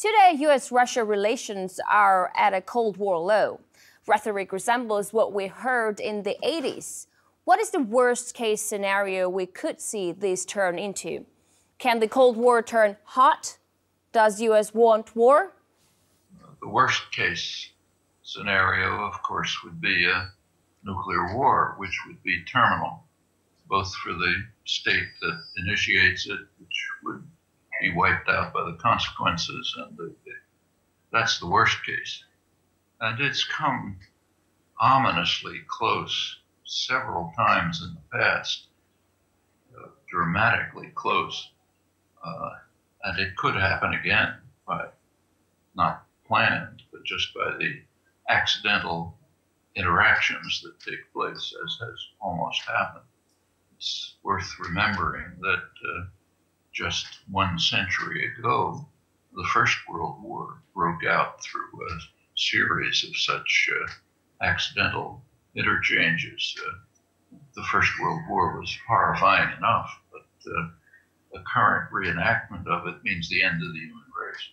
Today, U.S.-Russia relations are at a Cold War low. Rhetoric resembles what we heard in the 80s. What is the worst-case scenario we could see this turn into? Can the Cold War turn hot? Does U.S. want war? The worst-case scenario, of course, would be a nuclear war, which would be terminal, both for the state that initiates it, which would be wiped out by the consequences, and that's the worst case. And it's come ominously close several times in the past, dramatically close, and it could happen again by not planned, but just by the accidental interactions that take place, as has almost happened. It's worth remembering that just one century ago, the First World War broke out through a series of such accidental interchanges. The First World War was horrifying enough, but the current reenactment of it means the end of the human race.